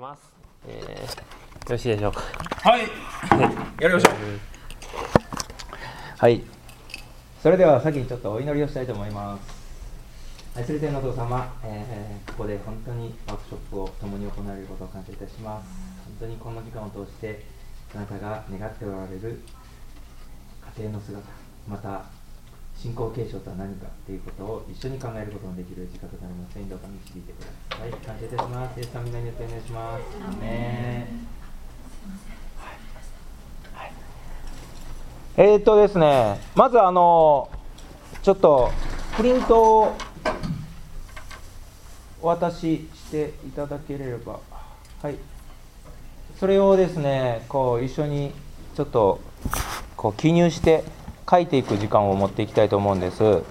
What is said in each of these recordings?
ます。よろしいでしょうか。はい。やりましょう。はい。それでは先にちょっとお祈りをしたいと思います。愛する天の父様、ここで本当にワークショップを共に行われることを感謝いたします。本当にこの時間を通してあなたが願っておられる家庭の姿、また信仰継承とは何かということを一緒に考えることのできる時間となりますので、どうか導いてください。感謝いたします。イエス様にお願いします。アメン。はい、ですね、まずちょっとプリントをお渡ししていただければ、はい、それをですねこう一緒にちょっとこう記入して書いていく時間を持っていきたいと思うんです。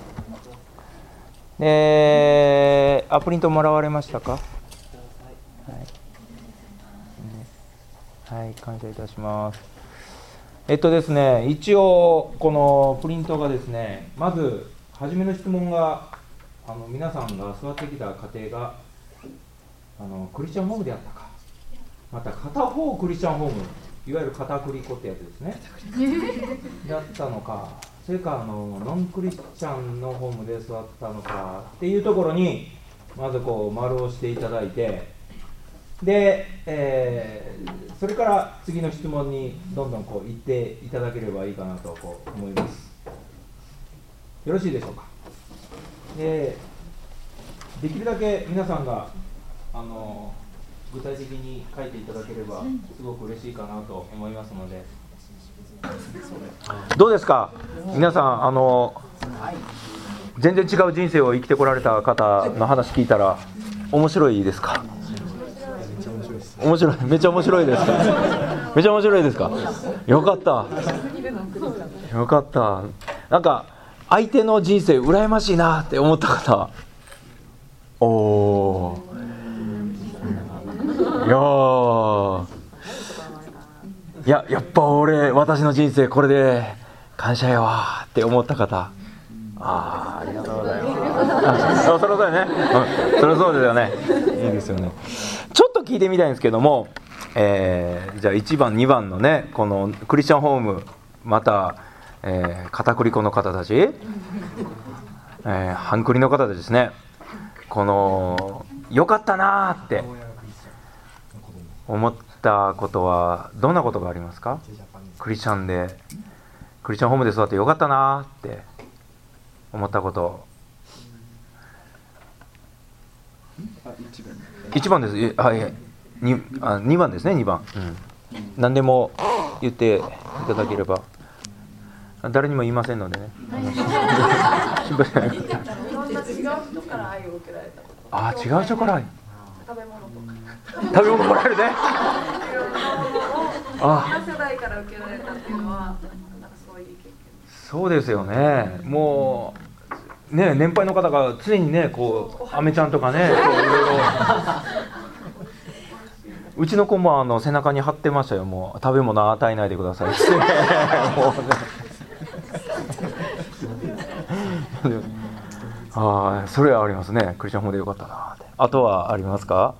で、アプリントもらわれましたか。はい、はい、感謝いたします。ですね、一応このプリントがですね、まず初めの質問が皆さんが座ってきた家庭がクリスチャンホームであったか、また片方クリスチャンホーム、いわゆる片栗粉ってやつですねだったのか、それかノンクリスチャンのホームで座ったのかっていうところにまずこう丸をしていただいて、で、それから次の質問にどんどんこう言っていただければいいかなとこう思います。よろしいでしょうか。できるだけ皆さんが具体的に書いていただければすごく嬉しいかなと思いますので、どうですか皆さん、全然違う人生を生きてこられた方の話聞いたら面白いですか。面白い、めちゃ面白いですかめちゃ面白いですか。よかったよかった。なんか相手の人生羨ましいなって思った方、おーいややっぱ私の人生これで感謝やわって思った方、ありがとうございますそりゃそうだよね、そりゃそうですよね、いいですよね。ちょっと聞いてみたいんですけども、じゃあ1番2番のね、このクリスチャンホーム、また、片栗粉の方たち、半栗の方たちですね、このよかったなーって思ったことはどんなことがありますか。クリスチャンホームで育ってよかったなって思ったこと。1番です。はい、2番ですね。2番、うん、何でも言っていただければ。誰にも言いませんのでね心配しない。いろんな違う人から愛を受けられたこと。違う人から愛、食べ物もらえるね世代から受けられたっていうのはなんかそういう経験。そうですよね。もうね、年配の方が常にねこうアメちゃんとかねうちの子も背中に貼ってましたよ。もう食べ物与えないでくださいもうねそれはありますね。クリスチャンホームでよかったなって。あとはありますか。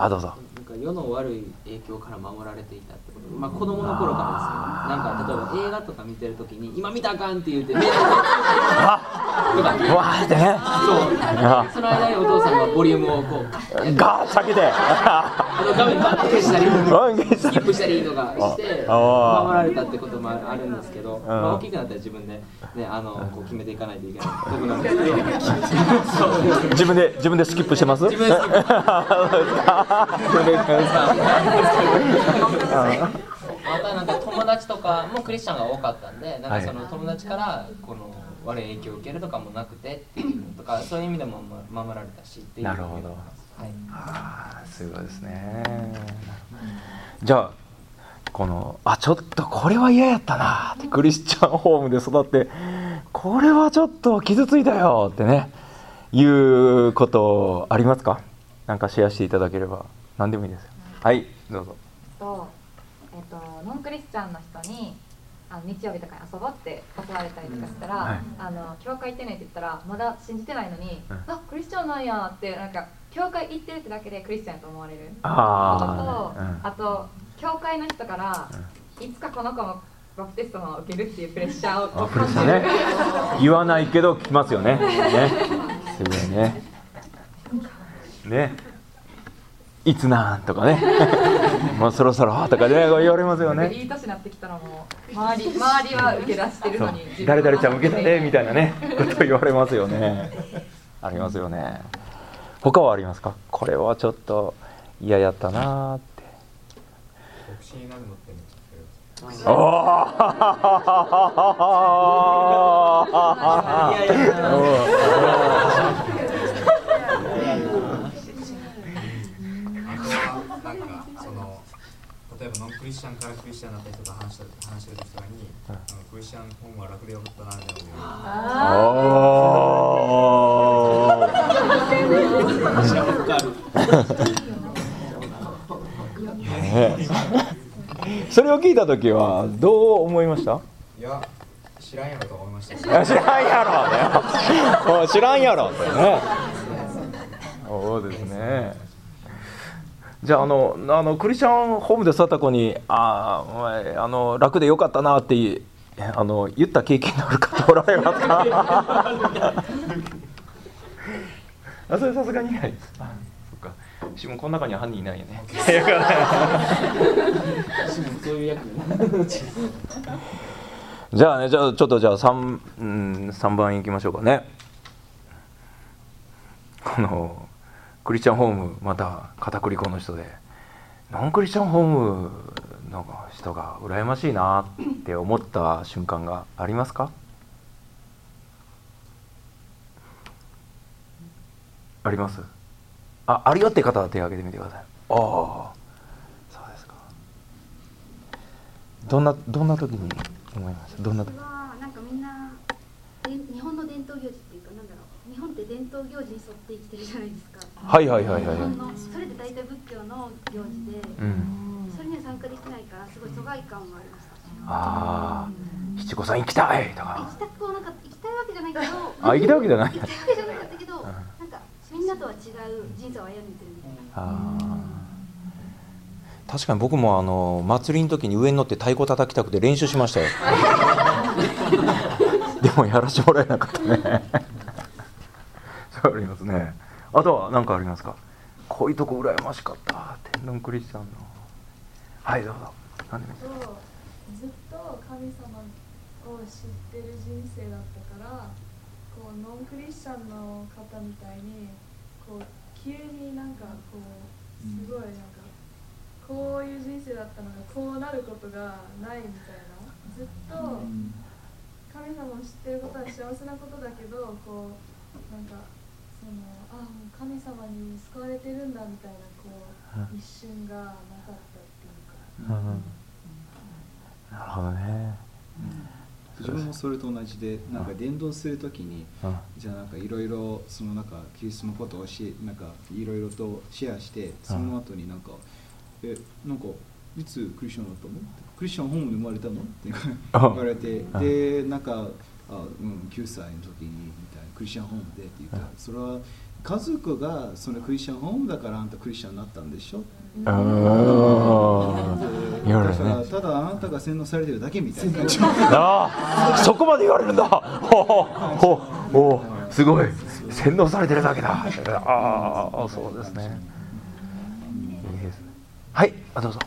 どうぞ。なんか世の悪い影響から守られていたってこと、子供の頃からですよ。なんか例えば映画とか見てるときに今見たらあかんって言ってその間にお父さんがボリュームをこうガーッ下げて画面バッと消したりスキップしたりとかして守られたってこともあるんですけど、大きくなったら自分で、ね、こう決めていかないといけないことなんですけど自分でスキップしてます。自分でスキップまたなんか友達とかもクリスチャンが多かったんで、なんかその友達からこの悪い影響を受けるとかもなくてっていうとか、そういう意味でも守られたしっていう。なるほど、はい、すごいですね。じゃあこのちょっとこれは嫌やったなって、クリスチャンホームで育ってこれはちょっと傷ついたよってねいうことありますか。なんかシェアしていただければ何でもいいですよ。はい、どうぞ。ノンクリスチャンの人に日曜日とかに遊ぼうって誘われたりとかしたら、教会行ってないって言ったらまだ信じてないのに、クリスチャンなんやってなんか教会行ってるってだけでクリスチャンやと思われることと、 あと教会の人からいつかこの子もバプテスマを受けるっていうプレッシャーを感じる、ね、言わないけど聞きますよね。ね、すごいね。ね、いつなんとかね、もうそろそろとかね言われますよね。いい年になってきたらもう周りは受け出してるのに誰々ちゃん受けたねみたいなねこと言われますよね。ありますよね。他はありますか？これはちょっと嫌やったなって。独身になるのって例えばノンクリスチャンからクリスチャンになった人と話してる人とかに、クリスチャンホームは楽でよかったなみたいな。それを聞いたときはどう思いました？いや、知らんやろと思いました。知らんやろだよ。知らんやろだよね。そうですね。じゃあクリスチャンホームで育った子に「ああお前楽でよかったな」って言った経験のある方おられますか？あ、それさすがにいないです。あ、そっか。しもこの中には犯人いないよね。じゃあね、じゃあちょっとじゃあ 3番いきましょうかね。クリスチャンホームまた片栗粉の人でノンクリスチャンホームの人が羨ましいなって思った瞬間がありますか？あります？あるよって方は手を挙げてみてください。ああ、そうですか。どんな時に思いました？どんな時？なんかみんな日本の伝統行事っていうかなんだろう、日本って伝統行事に沿って生きてるじゃないですか。はいはいはいはい。それって大体仏教の行事で、うん、それには参加できないからすごい疎外感もありました。ああ、七五三行きたいとか。行きたいわけじゃないけど。あ、行きたいわけじゃない。行きたいわけじゃなかったけど、なんかみんなとは違う人生を歩んでるみたいな。ああ、確かに僕も祭りの時に上に乗って太鼓叩きたくて練習しましたよ。でもやらしてもらえなかったね。そうありますね。あとは何かありますか？こういうとこ羨ましかったってノンクリスチャンの。はい、どうぞ。何でもいいですか。ずっと神様を知ってる人生だったから、こうノンクリスチャンの方みたいにこう急になんかこうすごいなんかこういう人生だったのがこうなることがないみたいな。ずっと神様を知ってることは幸せなことだけど、こうなんか。あ、もう神様に救われてるんだみたいなこう一瞬がなかったっていうか、うん、なるほどね。自分もそれと同じで、なんか伝道するときに、じゃあなんかいろいろそのなんかキリストのことをなんかいろいろとシェアして、その後になんかなんかいつクリスチャンだったの？クリスチャンホームで生まれたの？って言われて、でなんか。うん、9歳の時にみたいなクリスチャンホームでって言ったら、それは家族がそのクリスチャンホームだからあんたクリスチャンになったんでしょ。ああ、ただあなたが洗脳されてるだけみたいな。ああ、そこまで言われるんだ。おすごい、洗脳されてるだけだ。ああ、そうですね。はい、どうぞ。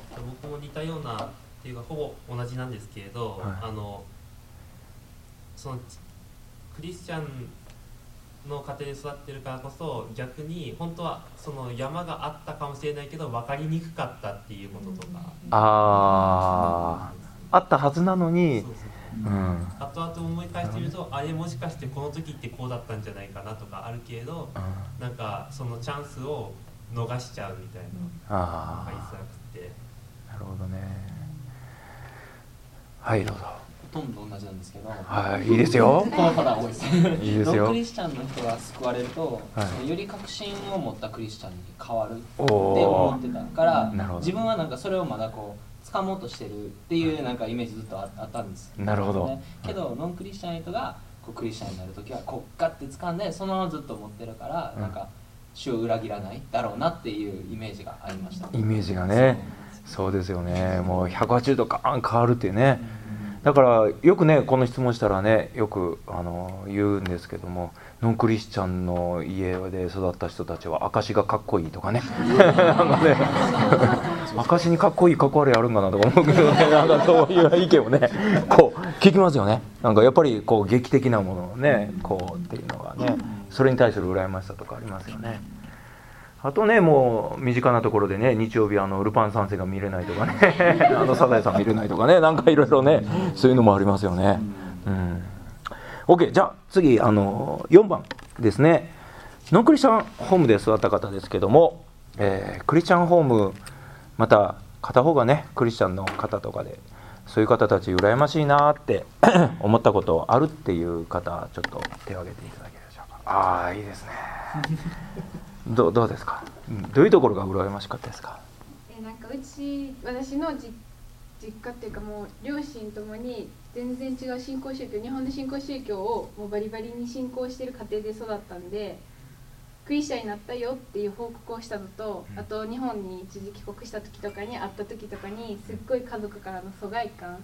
僕も似たようなっていうかほぼ同じなんですけれど、そのクリスチャンの家庭で育ってるからこそ逆に本当はその山があったかもしれないけど分かりにくかったっていうこととか、あったはずなのに後々思い返してみると、あれもしかしてこの時ってこうだったんじゃないかなとかあるけれど、なんかそのチャンスを逃しちゃうみたいなのが言いづらくて。なるほどね。はい、どうぞ。ほとんど同じなんですけど、いいですよ。パラパラ多いですね。いいですよ。ノンクリスチャンの人が救われると、より確信を持ったクリスチャンに変わるって思ってたから、自分はなんかそれをまだこう掴もうとしてるっていうなんかイメージずっとあったんです。なるほど。けどノンクリスチャンの人がこうクリスチャンになるときはこうガッて掴んでそのままずっと持ってるから、なんか主を裏切らないだろうなっていうイメージがありました。イメージがね、そうですよね。もう180度ガーン変わるっていうね。だからよくね、この質問したらね、よく言うんですけども、ノンクリスチャンの家で育った人たちは証がかっこいいとかね、なんかね、証にかっこいい関わりあるんかなとか思うけどね、なんかそういう意見をね、こう聞きますよね。なんかやっぱりこう劇的なものをね、こうっていうのがね、それに対する羨ましさとかありますよね。あとね、もう身近なところでね、日曜日ルパン三世が見れないとかね、サザエさん見れないとかね、なんかいろいろね、そういうのもありますよね。うん。OK、じゃあ次、4番ですね。ノンクリスチャンホームで育った方ですけども、クリスチャンホーム、また片方がね、クリスチャンの方とかで、そういう方たち羨ましいなって思ったことあるっていう方、ちょっと手を挙げていただけるでしょうか。ああ、いいですね。どうですか、どういうところが羨ましかったですか。なんか私の実家っていうか、もう両親ともに全然違う信仰宗教、日本の信仰宗教をもうバリバリに信仰してる家庭で育ったんで、クリスチャンになったよっていう報告をしたのと、あと日本に一時帰国した時とかに会った時とかに、すっごい家族からの疎外感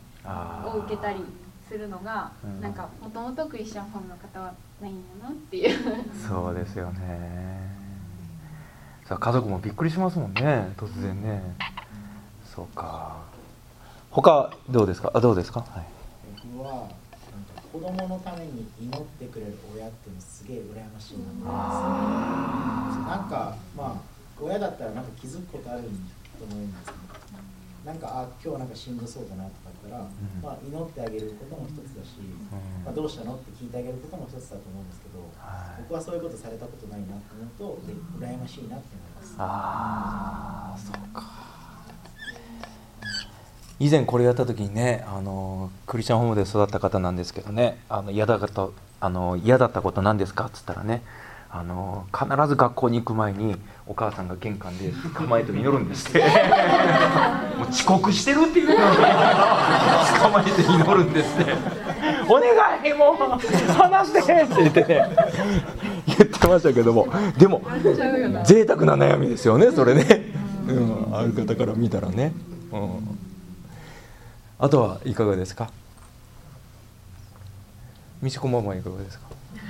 を受けたりするのが、なんかもともとクリスチャンホームの方はないんだなっていう。そうですよね。家族もびっくりしますもんね、突然ね。そうか。他どうですか。どうですか。はい、僕はなんか子供のために祈ってくれる親っていうのすげえ羨ましいなと思いますね。なんかまあ親だったらなんか気づくことあると思うんですけど、なんか今日なんかしんどそうだなとか言ったら、まあ祈ってあげることも一つだし、まあどうしたのって聞いてあげることも一つだと思うんですけど。僕はそういうことされたことないなと思うと羨ましいなって思います。ああ、そうか。以前これやった時にね、クリスチャンホームで育った方なんですけどね、嫌だったことなんですかっつったらね、必ず学校に行く前にお母さんが玄関で構えて祈るんですって。もう遅刻してるっていうのに構えて祈るんですって。お願いもう話してって言ってね、言ってましたけども、でも贅沢な悩みですよね、それね。うん、ある方から見たらね。うん、あとはいかがですか。みちこママいかがですか。やはり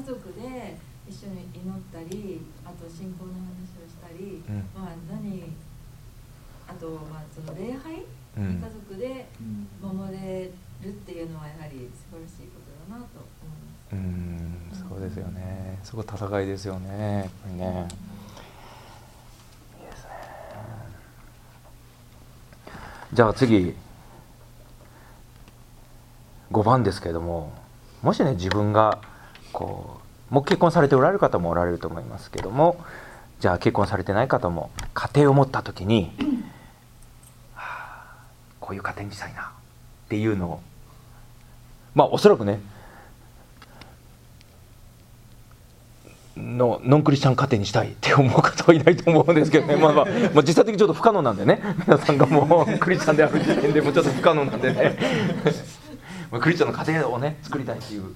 家族で一緒に祈ったり、あと信仰の話をしたり、うん、まああとその礼拝、うん、家族で守れるっていうのはやはり素晴らしいことだなと思います。そうですよね。すごい戦いですよね。やっぱりね。いいですね。じゃあ次5番ですけれども、もしね自分がもう結婚されておられる方もおられると思いますけども、じゃあ結婚されてない方も家庭を持った時に、こういう家庭にしたいなっていうのを、まあおそらくねノンクリスチャン家庭にしたいって思う方はいないと思うんですけどね、まあ実際的にちょっと不可能なんでね、皆さんがもうクリスチャンである時点でもうちょっと不可能なんでね、クリスチャンの家庭をね作りたいっていう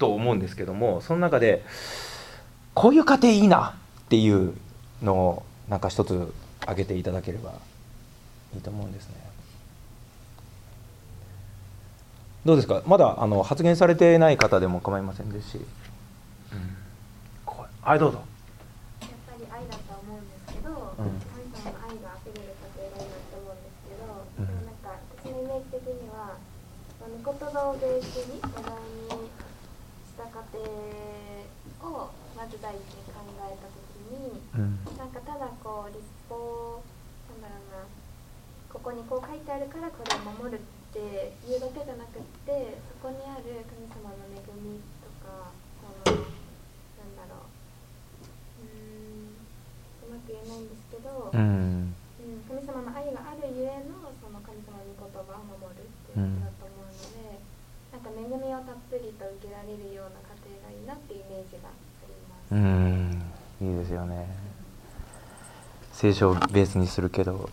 と思うんですけども、その中でこういう家庭いいなっていうのをなんか一つ挙げていただければいいと思うんですね。どうですか。まだ発言されてない方でも構いませんですし、はいどうぞ。やっぱり愛だと思うんですけど、神様の愛があふれる家庭がいいなと思うんですけど、でもなんか私のイメージ的には御言葉をベースに話題にした家庭をまず第一に考えたときに、なんかただ立法なんだろうな、ここに書いてあるからこれを守るっていうだけじゃなくって、そこにある神様の恵みとか、なんだろう、うまく言えないんですけど、神様の愛があるゆえのその神様の御言葉を守るっていうことだと思うので、なんか恵みをたっぷりと受けられるような家庭がいいなっていうイメージがあります。いいですよね。聖書をベースにするけど、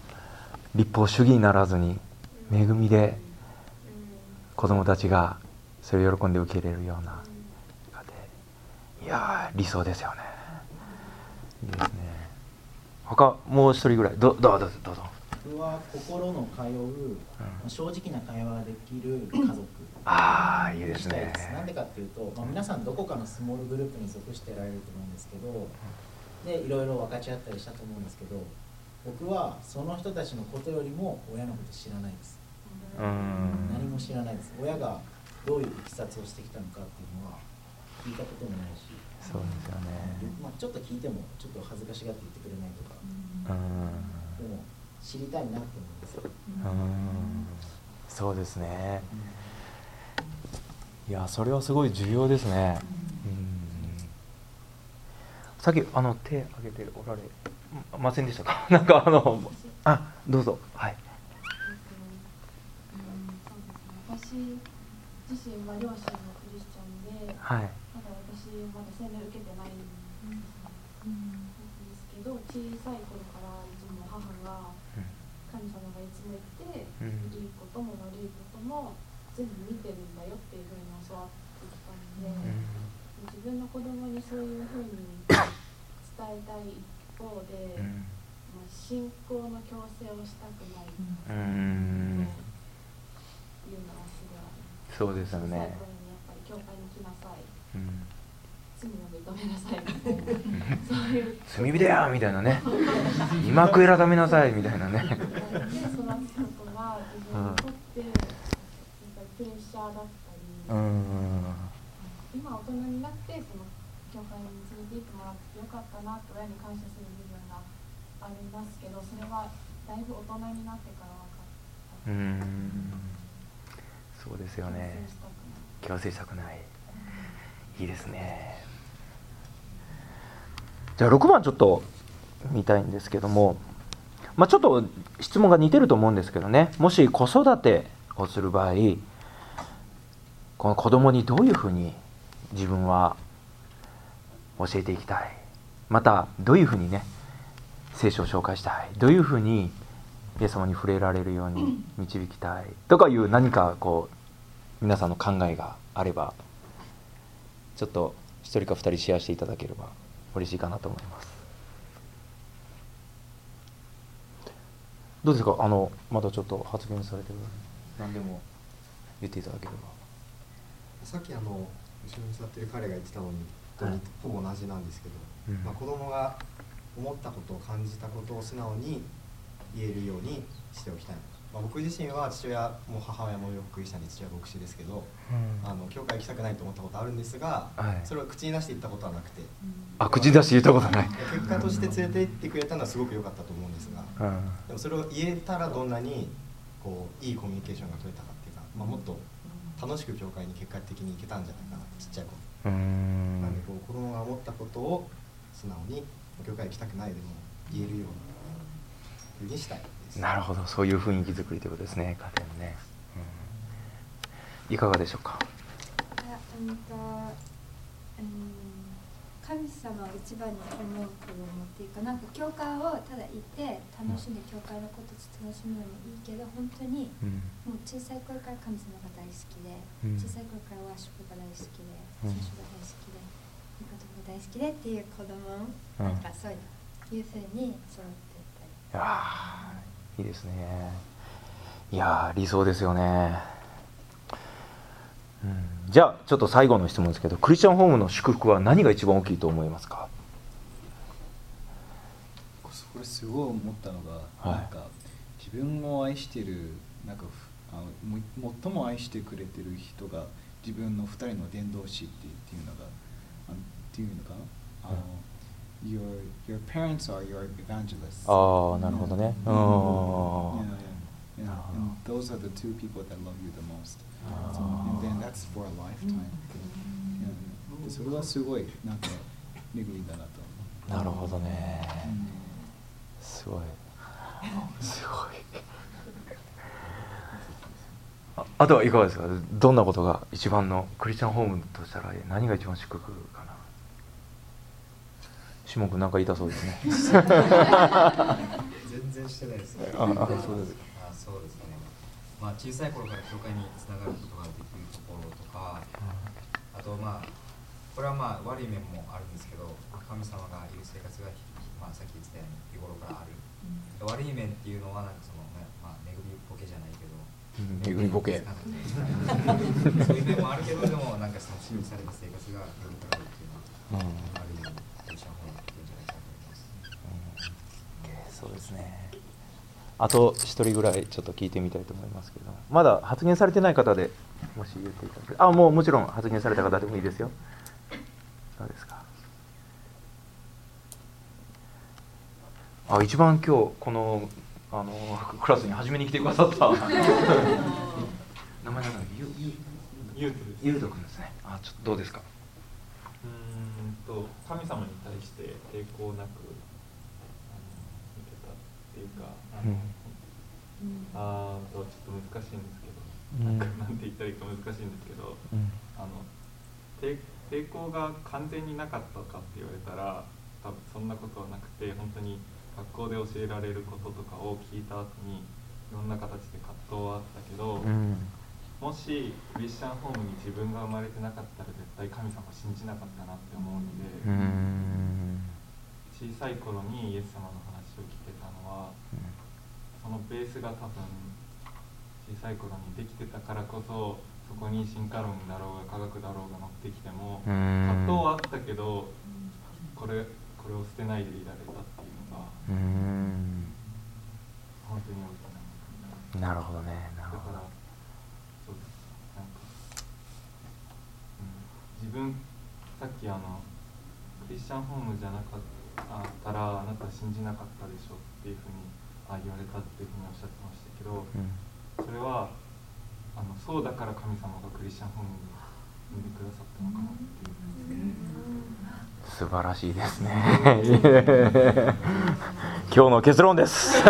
立法主義にならずに恵みで子供たちがそれを喜んで受け入れるような家庭、いや理想ですよね。ですね。他もう一人ぐらいどうぞ。僕は心の通う、正直な会話ができる家族。ああ、いいですね。なんでかっていうと、皆さんどこかのスモールグループに属してられると思うんですけど、でいろいろ分かち合ったりしたと思うんですけど、僕はその人たちのことよりも親のこと知らないです。何も知らないです。親がどういういきさつをしてきたのかっていうのは聞いたこともないし、そうですよね。ちょっと聞いてもちょっと恥ずかしがって言ってくれないとか、でも知りたいなって思うんですよ。そうですね。いや、それはすごい重要ですね。さっき手挙げておられませんでしたか？なんかどうぞ。はい。私自身は両親のクリスチャンで、はい、ただ私まだ洗礼受けてないんですけど、小さい頃からいつも母が、神様がいつも言って、いいことも悪いことも全部見てるんだよっていうふうに教わってきたので、自分の子供にそういうふうに伝えたい一方で、信仰の強制をしたくないというのはすごい。そうですよね。教会に来なさい、罪を認めなさいみたいな、そういう罪人やみたいなね、今悔い改めなさいみたいなね。で育つことは自分にとってやっぱりプレッシャーだったり、今大人になってその教会に連れて行ってもらってよかったなって親に感謝する部分がありますけど、それはだいぶ大人になってから分かった。そうですよね。強制したくない。いいですね。じゃあ6番ちょっと見たいんですけども、ちょっと質問が似てると思うんですけどね、もし子育てをする場合、この子供にどういうふうに自分は教えていきたい、またどういうふうにね聖書を紹介したい、どういうふうにイエス様に触れられるように導きたいとかいう、何かこう皆さんの考えがあれば、ちょっと一人か二人シェアしていただければ嬉しいかなと思います。どうですか？まだちょっと発言されてるので何でも言っていただければ。さっき後ろに座ってる彼が言ってたのにほぼ同じなんですけど、子供が思ったことを感じたことを素直に言えるようにしておきたい。僕自身は父親も母親もよくクリスチャンで、父親は牧師ですけど、教会行きたくないと思ったことあるんですが、それを口に出して言ったことはなくて、口に出して言ったことはない。結果として連れて行ってくれたのはすごく良かったと思うんですが、でもそれを言えたらどんなにこういいコミュニケーションが取れたかっていうか、もっと楽しく教会に結果的に行けたんじゃないかな、ちっちゃい子なので、子供が思ったことを素直に教会行きたくないでも言えるように。なるほど、そういう雰囲気作りということですね、家庭にね。いかがでしょうか？神様を一番に思う子供っていうか、なんか教会をただいて楽しんで、教会のことを楽しむのもいいけど、本当にもう小さい頃から神様が大好きで、小さい頃からワーシップが大好きで、聖書が大好きで、言うことが大好きでっていう子供を、なんかそういうふうに育って。いいですね。いや、理想ですよね。じゃあちょっと最後の質問ですけど、クリスチャンホームの祝福は何が一番大きいと思いますか？これすごい思ったのが、なんか自分を愛してる、なんか最も愛してくれてる人が自分の2人の伝道師っていうのがっていうのかな。Your parents are your evangelists. なるほどね。And those are the two people that love you the most. And then that's for a lifetime. それはすごいなんか恵みだなと。なるほどね。すごい。すごい。あとはいかがですか？どんなことが一番のクリスチャンホームとしたら何が一番祝福かな。しもくんなんかいたそうですね。全然してないですね。そうですね。小さい頃から教会につながることができるところとか、あとこれは悪い面もあるんですけど、神様がいる生活がまあ、さっき言ってたように日頃からある、うん、悪い面っていうのはなんかその、ね、まあ、恵みボケじゃないけど、恵みボケそういう面もあるけど、でもなんかその刺激された生活がよりからあるっていうのは、うん、ある意味どうした方がいいんじゃないかと思います、うん、そうですね。あと一人ぐらいちょっと聞いてみたいと思いますけど、まだ発言されてない方でもし言っていただける、あ、もうもちろん発言された方でもいいですよ。どうですか。あ、一番今日このクラスに初めに来てくださった名前なんだ、ゆうとくんですね。あ、ちょっとどうですか。神様に対して抵抗なくっていうか、ちょっと難しいんですけど、なんて言ったらいいか難しいんですけど、抵抗が完全になかったかって言われたら多分そんなことはなくて、本当に学校で教えられることとかを聞いた後にいろんな形で葛藤はあったけど、もしクリスチャンホームに自分が生まれてなかったら絶対神様を信じなかったなって思うので、小さい頃にイエス様の話を聞けたのは、そのベースが多分小さい頃にできてたからこそ、そこに進化論だろうが科学だろうが乗ってきても葛藤はあったけど、これを捨てないでいられたっていうのが本当に大きな。なるほどね。だからそうです。なんか、自分さっきクリスチャンホームじゃなかったらあなた信じなかったでしょっていうふうに言われたっていうふうにおっしゃってましたけど、それはそうだから神様がクリスチャンホームに産んでくださったのかなっていう。素晴らしいですね今日の結論ですい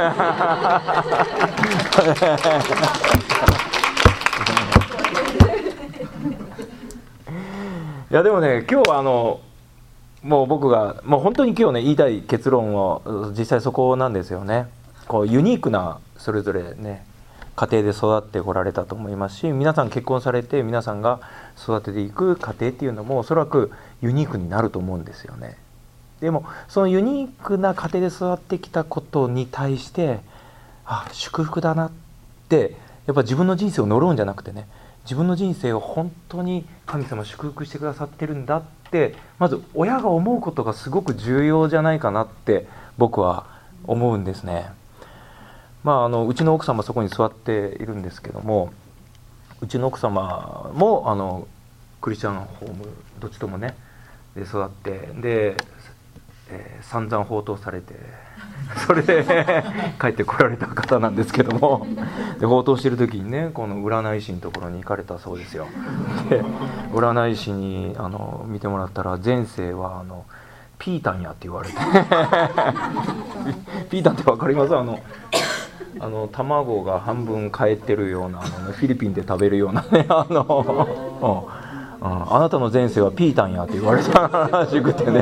やでもね、今日はもう僕がもう本当に今日ね言いたい結論を実際そこなんですよね。こうユニークなそれぞれね家庭で育ってこられたと思いますし、皆さん結婚されて皆さんが育てていく家庭っていうのもおそらくユニークになると思うんですよね。でもそのユニークな家庭で育ってきたことに対して、あ、祝福だなって、やっぱ自分の人生を呪うんじゃなくてね、自分の人生を本当に神様祝福してくださってるんだって、まず親が思うことがすごく重要じゃないかなって僕は思うんですね。まあ、うちの奥様そこに座っているんですけども、うちの奥様もクリスチャンホームどっちともねで育ってで、散々放蕩されてそれで帰ってこられた方なんですけども、で放蕩してる時にねこの占い師のところに行かれたそうですよ。で占い師に見てもらったら、前世はピータンやって言われてピータンって分かります？卵が半分変えてるようなフィリピンで食べるようなねあなたの前世はピータンやって言われたらしくてね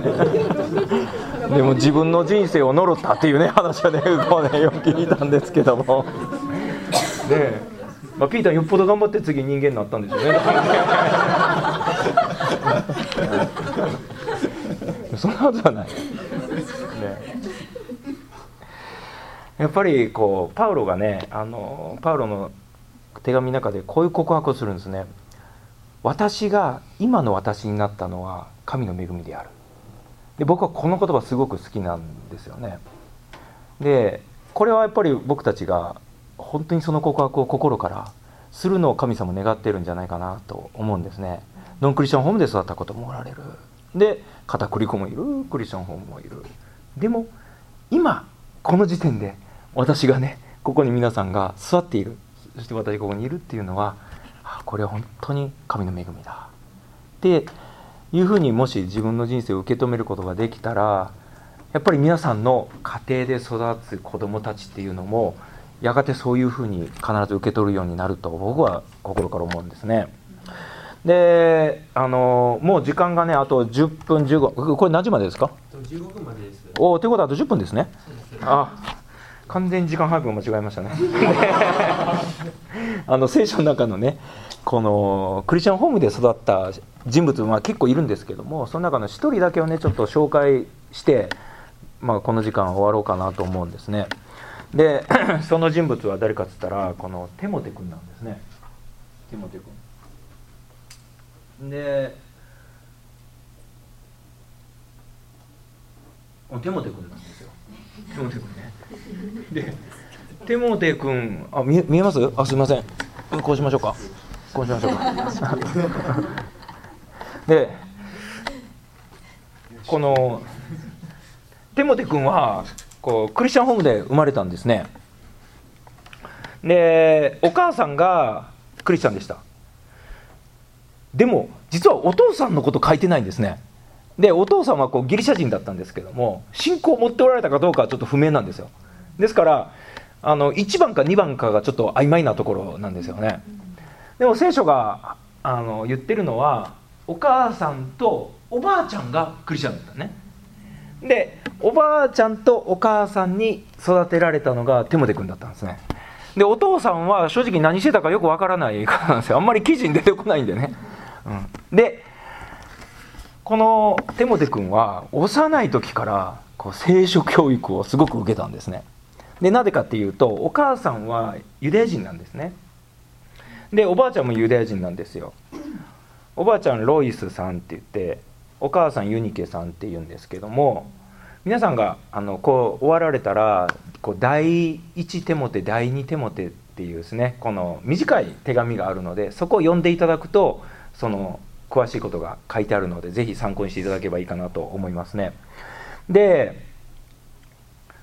でも自分の人生を呪ったっていうね話はねこうねよく聞いたんですけどもで、まあ、ピータンよっぽど頑張って次人間になったんでしょうねそんなことはないね。やっぱりこうパウロがねパウロの手紙の中でこういう告白をするんですね。私が今の私になったのは神の恵みである。で僕はこの言葉すごく好きなんですよね。でこれはやっぱり僕たちが本当にその告白を心からするのを神様願ってるんじゃないかなと思うんですね。ノンクリスチャンホームで育ったこともおられる、で片栗粉もいる、クリスチャンホームもいる。でも今この時点で私がねここに皆さんが座っている、そして私ここにいるっていうのは、これは本当に神の恵みだっていうふうにもし自分の人生を受け止めることができたら、やっぱり皆さんの家庭で育つ子どもたちっていうのもやがてそういうふうに必ず受け取るようになると僕は心から思うんですね。でもう時間がねあと10分15分、これ何時までですか？15分までです。おということはあと10分ですね。あ、完全に時間配分を間違えましたね聖書の中のねこのクリスチャンホームで育った人物は結構いるんですけども、その中の一人だけをねちょっと紹介して、まあ、この時間終わろうかなと思うんですね。でその人物は誰かって言ったらこのテモテ君なんですね。テモテ君でテモテ君なんですよ。テモテ君ね。でテモテ君、あ、見えます？あ、すいません。こうしましょうか。こうしましょうか。でこのテモテ君はこうクリスチャンホームで生まれたんですね。でお母さんがクリスチャンでした。でも実はお父さんのこと書いてないんですね。でお父さんはこうギリシャ人だったんですけども、信仰を持っておられたかどうかはちょっと不明なんですよ。ですから1番か2番かがちょっと曖昧なところなんですよね。でも聖書が言ってるのはお母さんとおばあちゃんがクリスチャンだったね。でおばあちゃんとお母さんに育てられたのがテモテ君だったんですね。でお父さんは正直何してたかよくわからない方なんですよ。あんまり記事に出てこないんでね、でこのテモテ君は幼い時からこう聖書教育をすごく受けたんですね。でなぜかっていうとお母さんはユダヤ人なんですね。でおばあちゃんもユダヤ人なんですよ。おばあちゃんロイスさんって言ってお母さんユニケさんって言うんですけども、皆さんがこう終わられたらこう第1テモテ第2テモテっていうですねこの短い手紙があるので、そこを読んでいただくとその詳しいことが書いてあるのでぜひ参考にしていただければいいかなと思いますね。で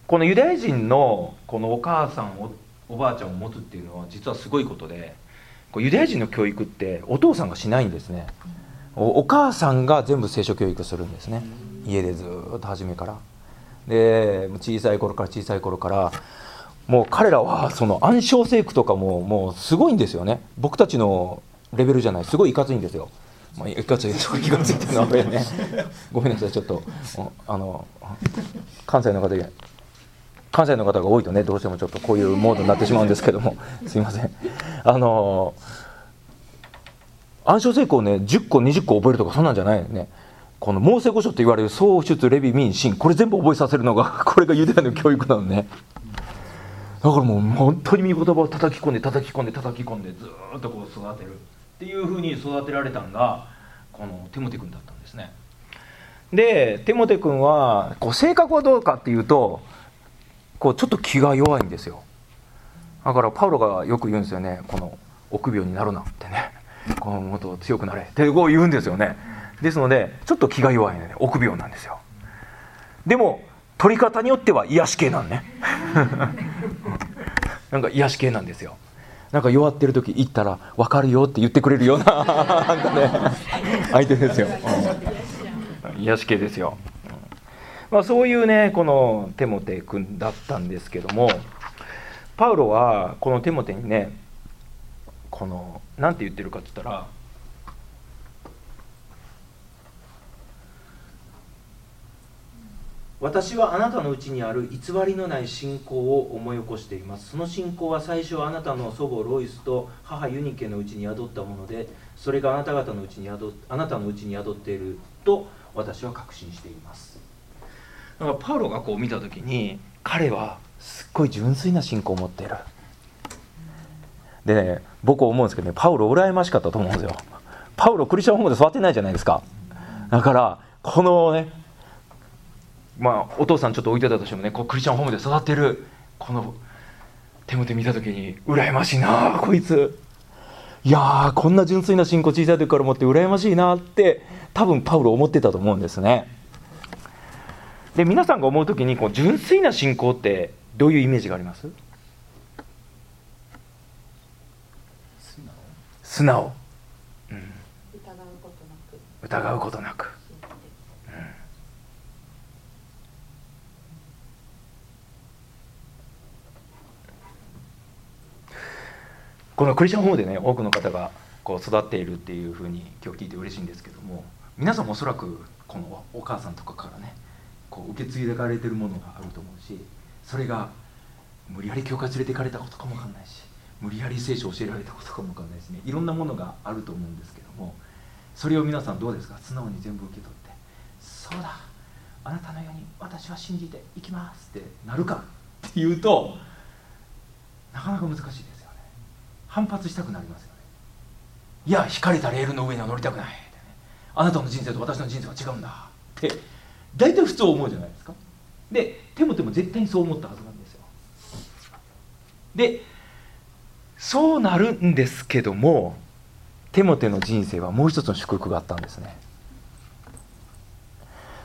このユダヤ人のこのお母さんをおばあちゃんを持つっていうのは実はすごいことで、ユダヤ人の教育ってお父さんがしないんですね。お母さんが全部聖書教育するんですね。家でずっと初めからで小さい頃からもう彼らはその暗唱聖句とかもうすごいんですよね。僕たちのレベルじゃない、すごいいかついんですよ。まあ、いかつい気がついてるのはねごめんなさい、ちょっと関西の方が多いとねどうしてもちょっとこういうモードになってしまうんですけどもすいません。暗唱聖句をね10個20個覚えるとかそんなんじゃないよね。このモーセ5書と言われる創出レビ民シン、これ全部覚えさせるのがこれがユダヤの教育なのね。だからもう本当に御言葉を叩き込んでずっとこう育てるっていう風に育てられたのがこのテモテ君だったんですね。でテモテ君はこう性格はどうかっていうとこうちょっと気が弱いんですよ。だからパウロがよく言うんですよね、この臆病になるなってね、このもっと強くなれってこう言うんですよね。ですのでちょっと気が弱いので、ね、臆病なんですよ。でも取り方によっては癒し系なんねなんか癒し系なんですよ。なんか弱ってる時行ったら分かるよって言ってくれるようななんか、ね、相手ですよ、癒し系ですよ、まあ、そういうねこのテモテ君だったんですけども、パウロはこのテモテにねこのなんて言ってるかって言ったら私はあなたのうちにある偽りのない信仰を思い起こしています。その信仰は最初あなたの祖母ロイスと母ユニケのうちに宿ったもので、それがあなたのうちに宿っていると私は確信しています。だからパウロがこう見たときに彼はすっごい純粋な信仰を持っている。でね僕は思うんですけどね、パウロ羨ましかったと思うんですよ。パウロクリスチャンホームで育てないじゃないですか。だからこのねまあ、お父さんちょっと置いてたとしてもねこうクリスチャンホームで育ってるこのテモテ見た時に羨ましいなこいつ、いやこんな純粋な信仰小さい時から持って羨ましいなって多分パウロ思ってたと思うんですね。で皆さんが思う時にこう純粋な信仰ってどういうイメージがあります？素直、疑うことなくこのクリスチャンホームでね多くの方がこう育っているっていうふうに今日聞いて嬉しいんですけども、皆さんもおそらくこのお母さんとかからねこう受け継いでいかれているものがあると思うし、それが無理やり教会連れていかれたことかもわかんないし、無理やり聖書を教えられたことかもわかんないしね、いろんなものがあると思うんですけども、それを皆さんどうですか？素直に全部受け取ってそうだあなたのように私は信じていきますってなるかっていうと、なかなか難しいですよね。反発したくなりますよね。いや、引かれたレールの上には乗りたくない、ね、あなたの人生と私の人生は違うんだって大体普通思うじゃないですか。でテモテも絶対にそう思ったはずなんですよ。でそうなるんですけども、テモテの人生はもう一つの祝福があったんですね。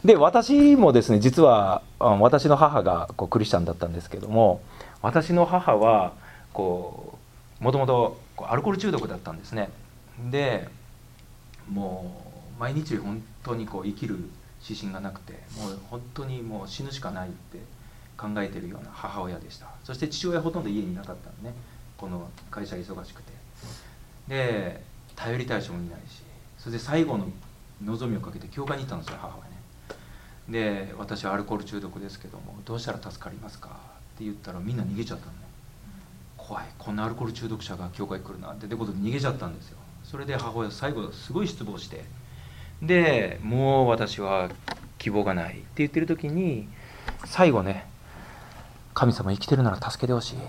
で私もですね、実は私の母がこうクリスチャンだったんですけども、私の母はこうもともとアルコール中毒だったんですね。でもう毎日本当にこう生きる自信がなくて、もう本当にもう死ぬしかないって考えているような母親でした。そして父親はほとんど家にいなかったんでね、この会社が忙しくて、で頼り対象もいないし、それで最後の望みをかけて教会に行ったんですよ、母はね。で私はアルコール中毒ですけどもどうしたら助かりますかって言ったら、みんな逃げちゃったのね。怖い、こんなアルコール中毒者が教会来るなんてってことで逃げちゃったんですよ。それで母親最後すごい失望して、でもう私は希望がないって言ってる時に、最後ね、神様生きてるなら助けてほしいっ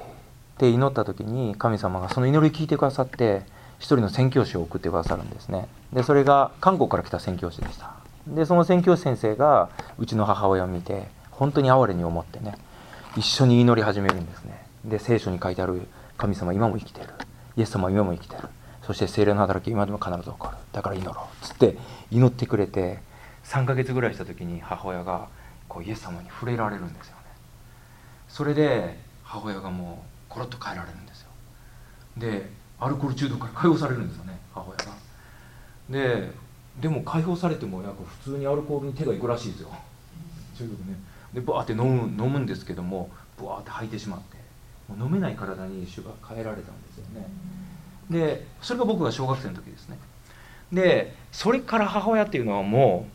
て祈った時に、神様がその祈りを聞いてくださって、一人の宣教師を送ってくださるんですね。でそれが韓国から来た宣教師でした。でその宣教師先生がうちの母親を見て本当に哀れに思ってね、一緒に祈り始めるんですね。で聖書に書いてある神様今も生きてる、イエス様は今も生きてる、そして聖霊の働き今でも必ず起こる、だから祈ろうつって祈ってくれて、3ヶ月ぐらいした時に母親がこうイエス様に触れられるんですよね。それで母親がもうコロッと変えられるんですよ。でアルコール中毒から解放されるんですよね、母親が。でも解放されてもなんか普通にアルコールに手がいくらしいですよ、中毒ね。でバーって飲むんですけども、ブワーって吐いてしまって、もう飲めない体に主が変えられたんですよね。でそれが僕が小学生の時ですね。でそれから母親っていうのはも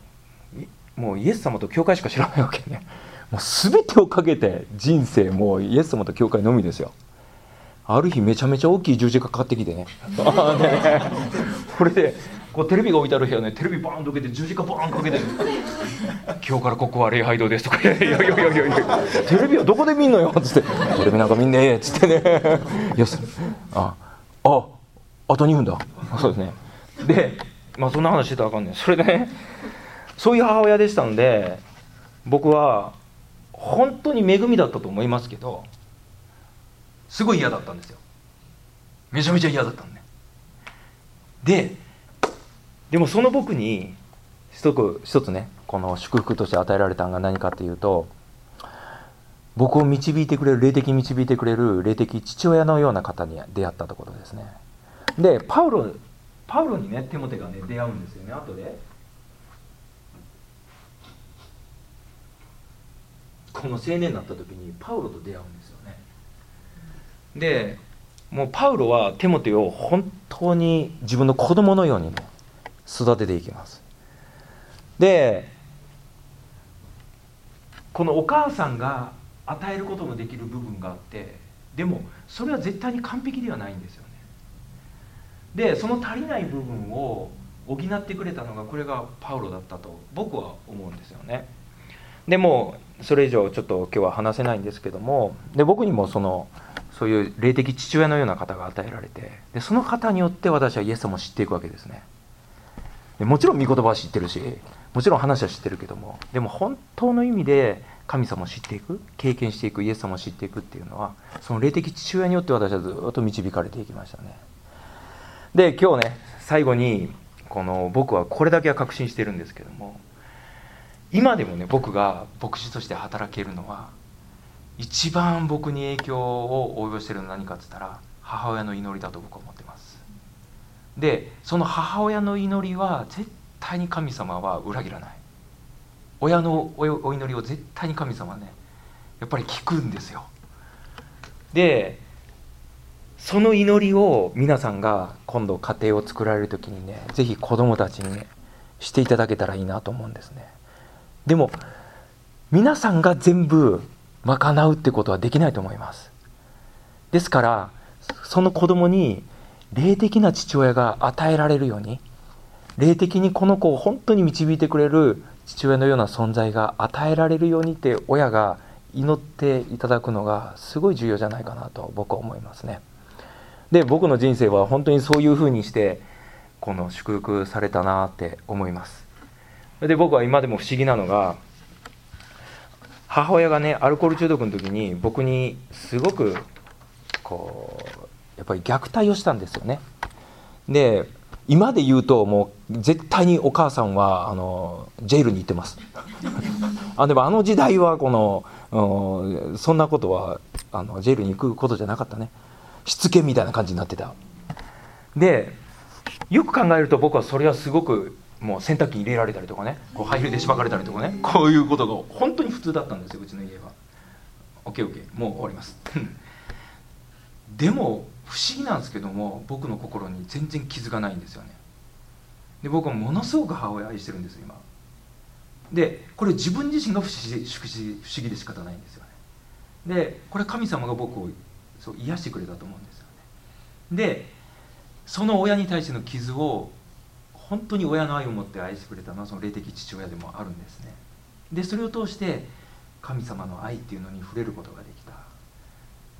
うイエス様と教会しか知らないわけね。もう全てをかけて人生もうイエス様と教会のみですよ。ある日めちゃめちゃ大きい十字架かかってきてねこれでこうテレビが置いてある部屋ね、テレビバーンとかけて十字架バーンかけて「今日からここは礼拝堂です」とか「いやいやいやいやいやテレビはどこで見んのよ」っつって「テレビなんか見んねえ」っつってね「よしあと2分だ」そうですね。でまあそんな話してたらあかんねん。それでね、そういう母親でしたんで、僕は本当に恵みだったと思いますけど、すごい嫌だったんですよ。めちゃめちゃ嫌だったんで、でもその僕に一つね、この祝福として与えられたのが何かというと、僕を導いてくれる、霊的に導いてくれる霊的父親のような方に出会ったところですね。でパウロにね、テモテがね出会うんですよね。後でこの青年になった時にパウロと出会うんですよね。でもうパウロはテモテを本当に自分の子供のようにね育てていきます。でこのお母さんが与えることのできる部分があって、でもそれは絶対に完璧ではないんですよね。でその足りない部分を補ってくれたのが、これがパウロだったと僕は思うんですよね。でもそれ以上ちょっと今日は話せないんですけども、で僕にもそういう霊的父親のような方が与えられて、でその方によって私はイエス様を知っていくわけですね。もちろん御言葉は知ってるし、もちろん話は知ってるけども、でも本当の意味で神様を知っていく、経験していく、イエス様を知っていくっていうのは、その霊的父親によって私はずっと導かれていきましたね。で今日ね、最後にこの僕はこれだけは確信してるんですけども、今でもね、僕が牧師として働けるのは、一番僕に影響を応用してるのは何かって言ったら、母親の祈りだと僕は思ってます。でその母親の祈りは絶対に神様は裏切らない。親のお祈りを絶対に神様はね、やっぱり聞くんですよ。でその祈りを皆さんが今度家庭を作られる時にね、ぜひ子どもたちに、ね、していただけたらいいなと思うんですね。でも皆さんが全部賄うってことはできないと思います。ですからその子どもに霊的な父親が与えられるように、霊的にこの子を本当に導いてくれる父親のような存在が与えられるようにって親が祈っていただくのがすごい重要じゃないかなと僕は思いますね。で、僕の人生は本当にそういうふうにしてこの祝福されたなって思います。で、僕は今でも不思議なのが、母親がねアルコール中毒の時に僕にすごくこうやっぱり虐待をしたんですよね。で、今で言うともう絶対にお母さんはジェイルに行ってますでもあの時代はこの、そんなことはジェイルに行くことじゃなかったね。しつけみたいな感じになってた。で、よく考えると僕はそれはすごくもう洗濯機入れられたりとかね、こうハイヒールでしばかれたりとかね、こういうことが本当に普通だったんですよ、うちの家は。 OKOK もう終わりますでも不思議なんですけども、僕の心に全然傷がないんですよね。で、僕はものすごく母親を愛してるんです今。で、これ自分自身が不思議で仕方ないんですよね。で、これ神様が僕をそう癒してくれたと思うんですよね。で、その親に対しての傷を本当に親の愛を持って愛してくれたのはその霊的父親でもあるんですね。で、それを通して神様の愛っていうのに触れることができた。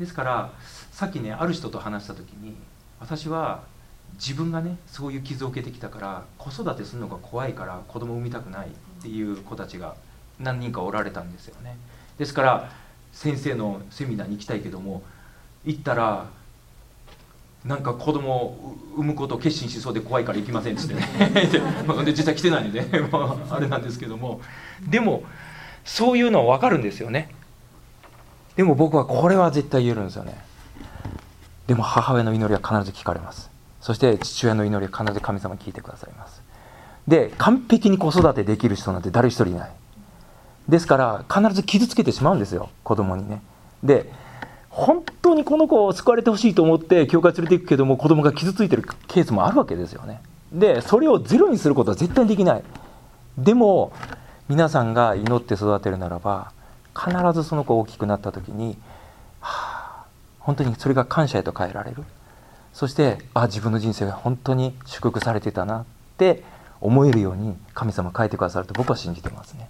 ですからさっきねある人と話した時に、私は自分がねそういう傷を受けてきたから、子育てするのが怖いから子供を産みたくないっていう子たちが何人かおられたんですよね。ですから先生のセミナーに行きたいけども、行ったらなんか子供を産むことを決心しそうで怖いから行きませんっつってねで、実際来てないのであれなんですけども、でもそういうのは分かるんですよね。でも僕はこれは絶対言えるんですよね。でも母親の祈りは必ず聞かれます。そして父親の祈りは必ず神様聞いてくださいます。で、完璧に子育てできる人なんて誰一人いない。ですから必ず傷つけてしまうんですよ、子供にね。で、本当にこの子を救われてほしいと思って教会連れていくけども、子供が傷ついてるケースもあるわけですよね。で、それをゼロにすることは絶対できない。でも皆さんが祈って育てるならば、必ずその子大きくなった時に、はあ、本当にそれが感謝へと変えられる。そして自分の人生が本当に祝福されてたなって思えるように神様変えてくださると僕は信じてますね。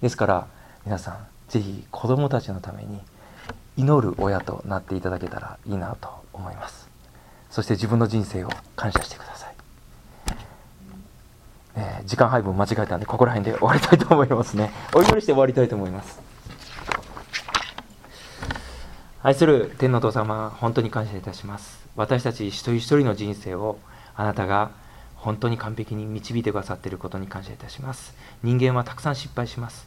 ですから皆さん、ぜひ子どもたちのために祈る親となっていただけたらいいなと思います。そして自分の人生を感謝してください。時間配分間違えたんで、ここら辺で終わりたいと思いますね。お祈りして終わりたいと思います。愛する天の父様、本当に感謝いたします。私たち一人一人の人生をあなたが本当に完璧に導いてくださっていることに感謝いたします。人間はたくさん失敗します。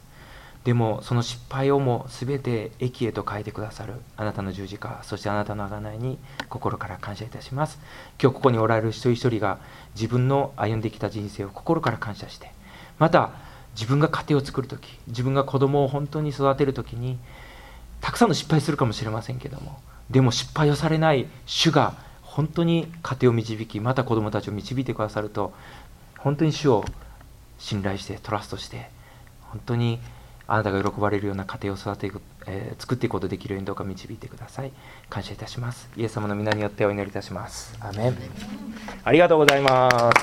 でもその失敗をも全て益へと変えてくださるあなたの十字架、そしてあなたの贖いに心から感謝いたします。今日ここにおられる一人一人が自分の歩んできた人生を心から感謝して、また自分が家庭を作るとき、自分が子供を本当に育てるときに、たくさんの失敗するかもしれませんけども、でも失敗をされない主が本当に家庭を導き、また子供たちを導いてくださると、本当に主を信頼してトラストして、本当にあなたが喜ばれるような家庭を作っていくことができるようにどうか導いてください。感謝いたします。イエス様の皆によってお祈りいたします。アメン。ありがとうございます。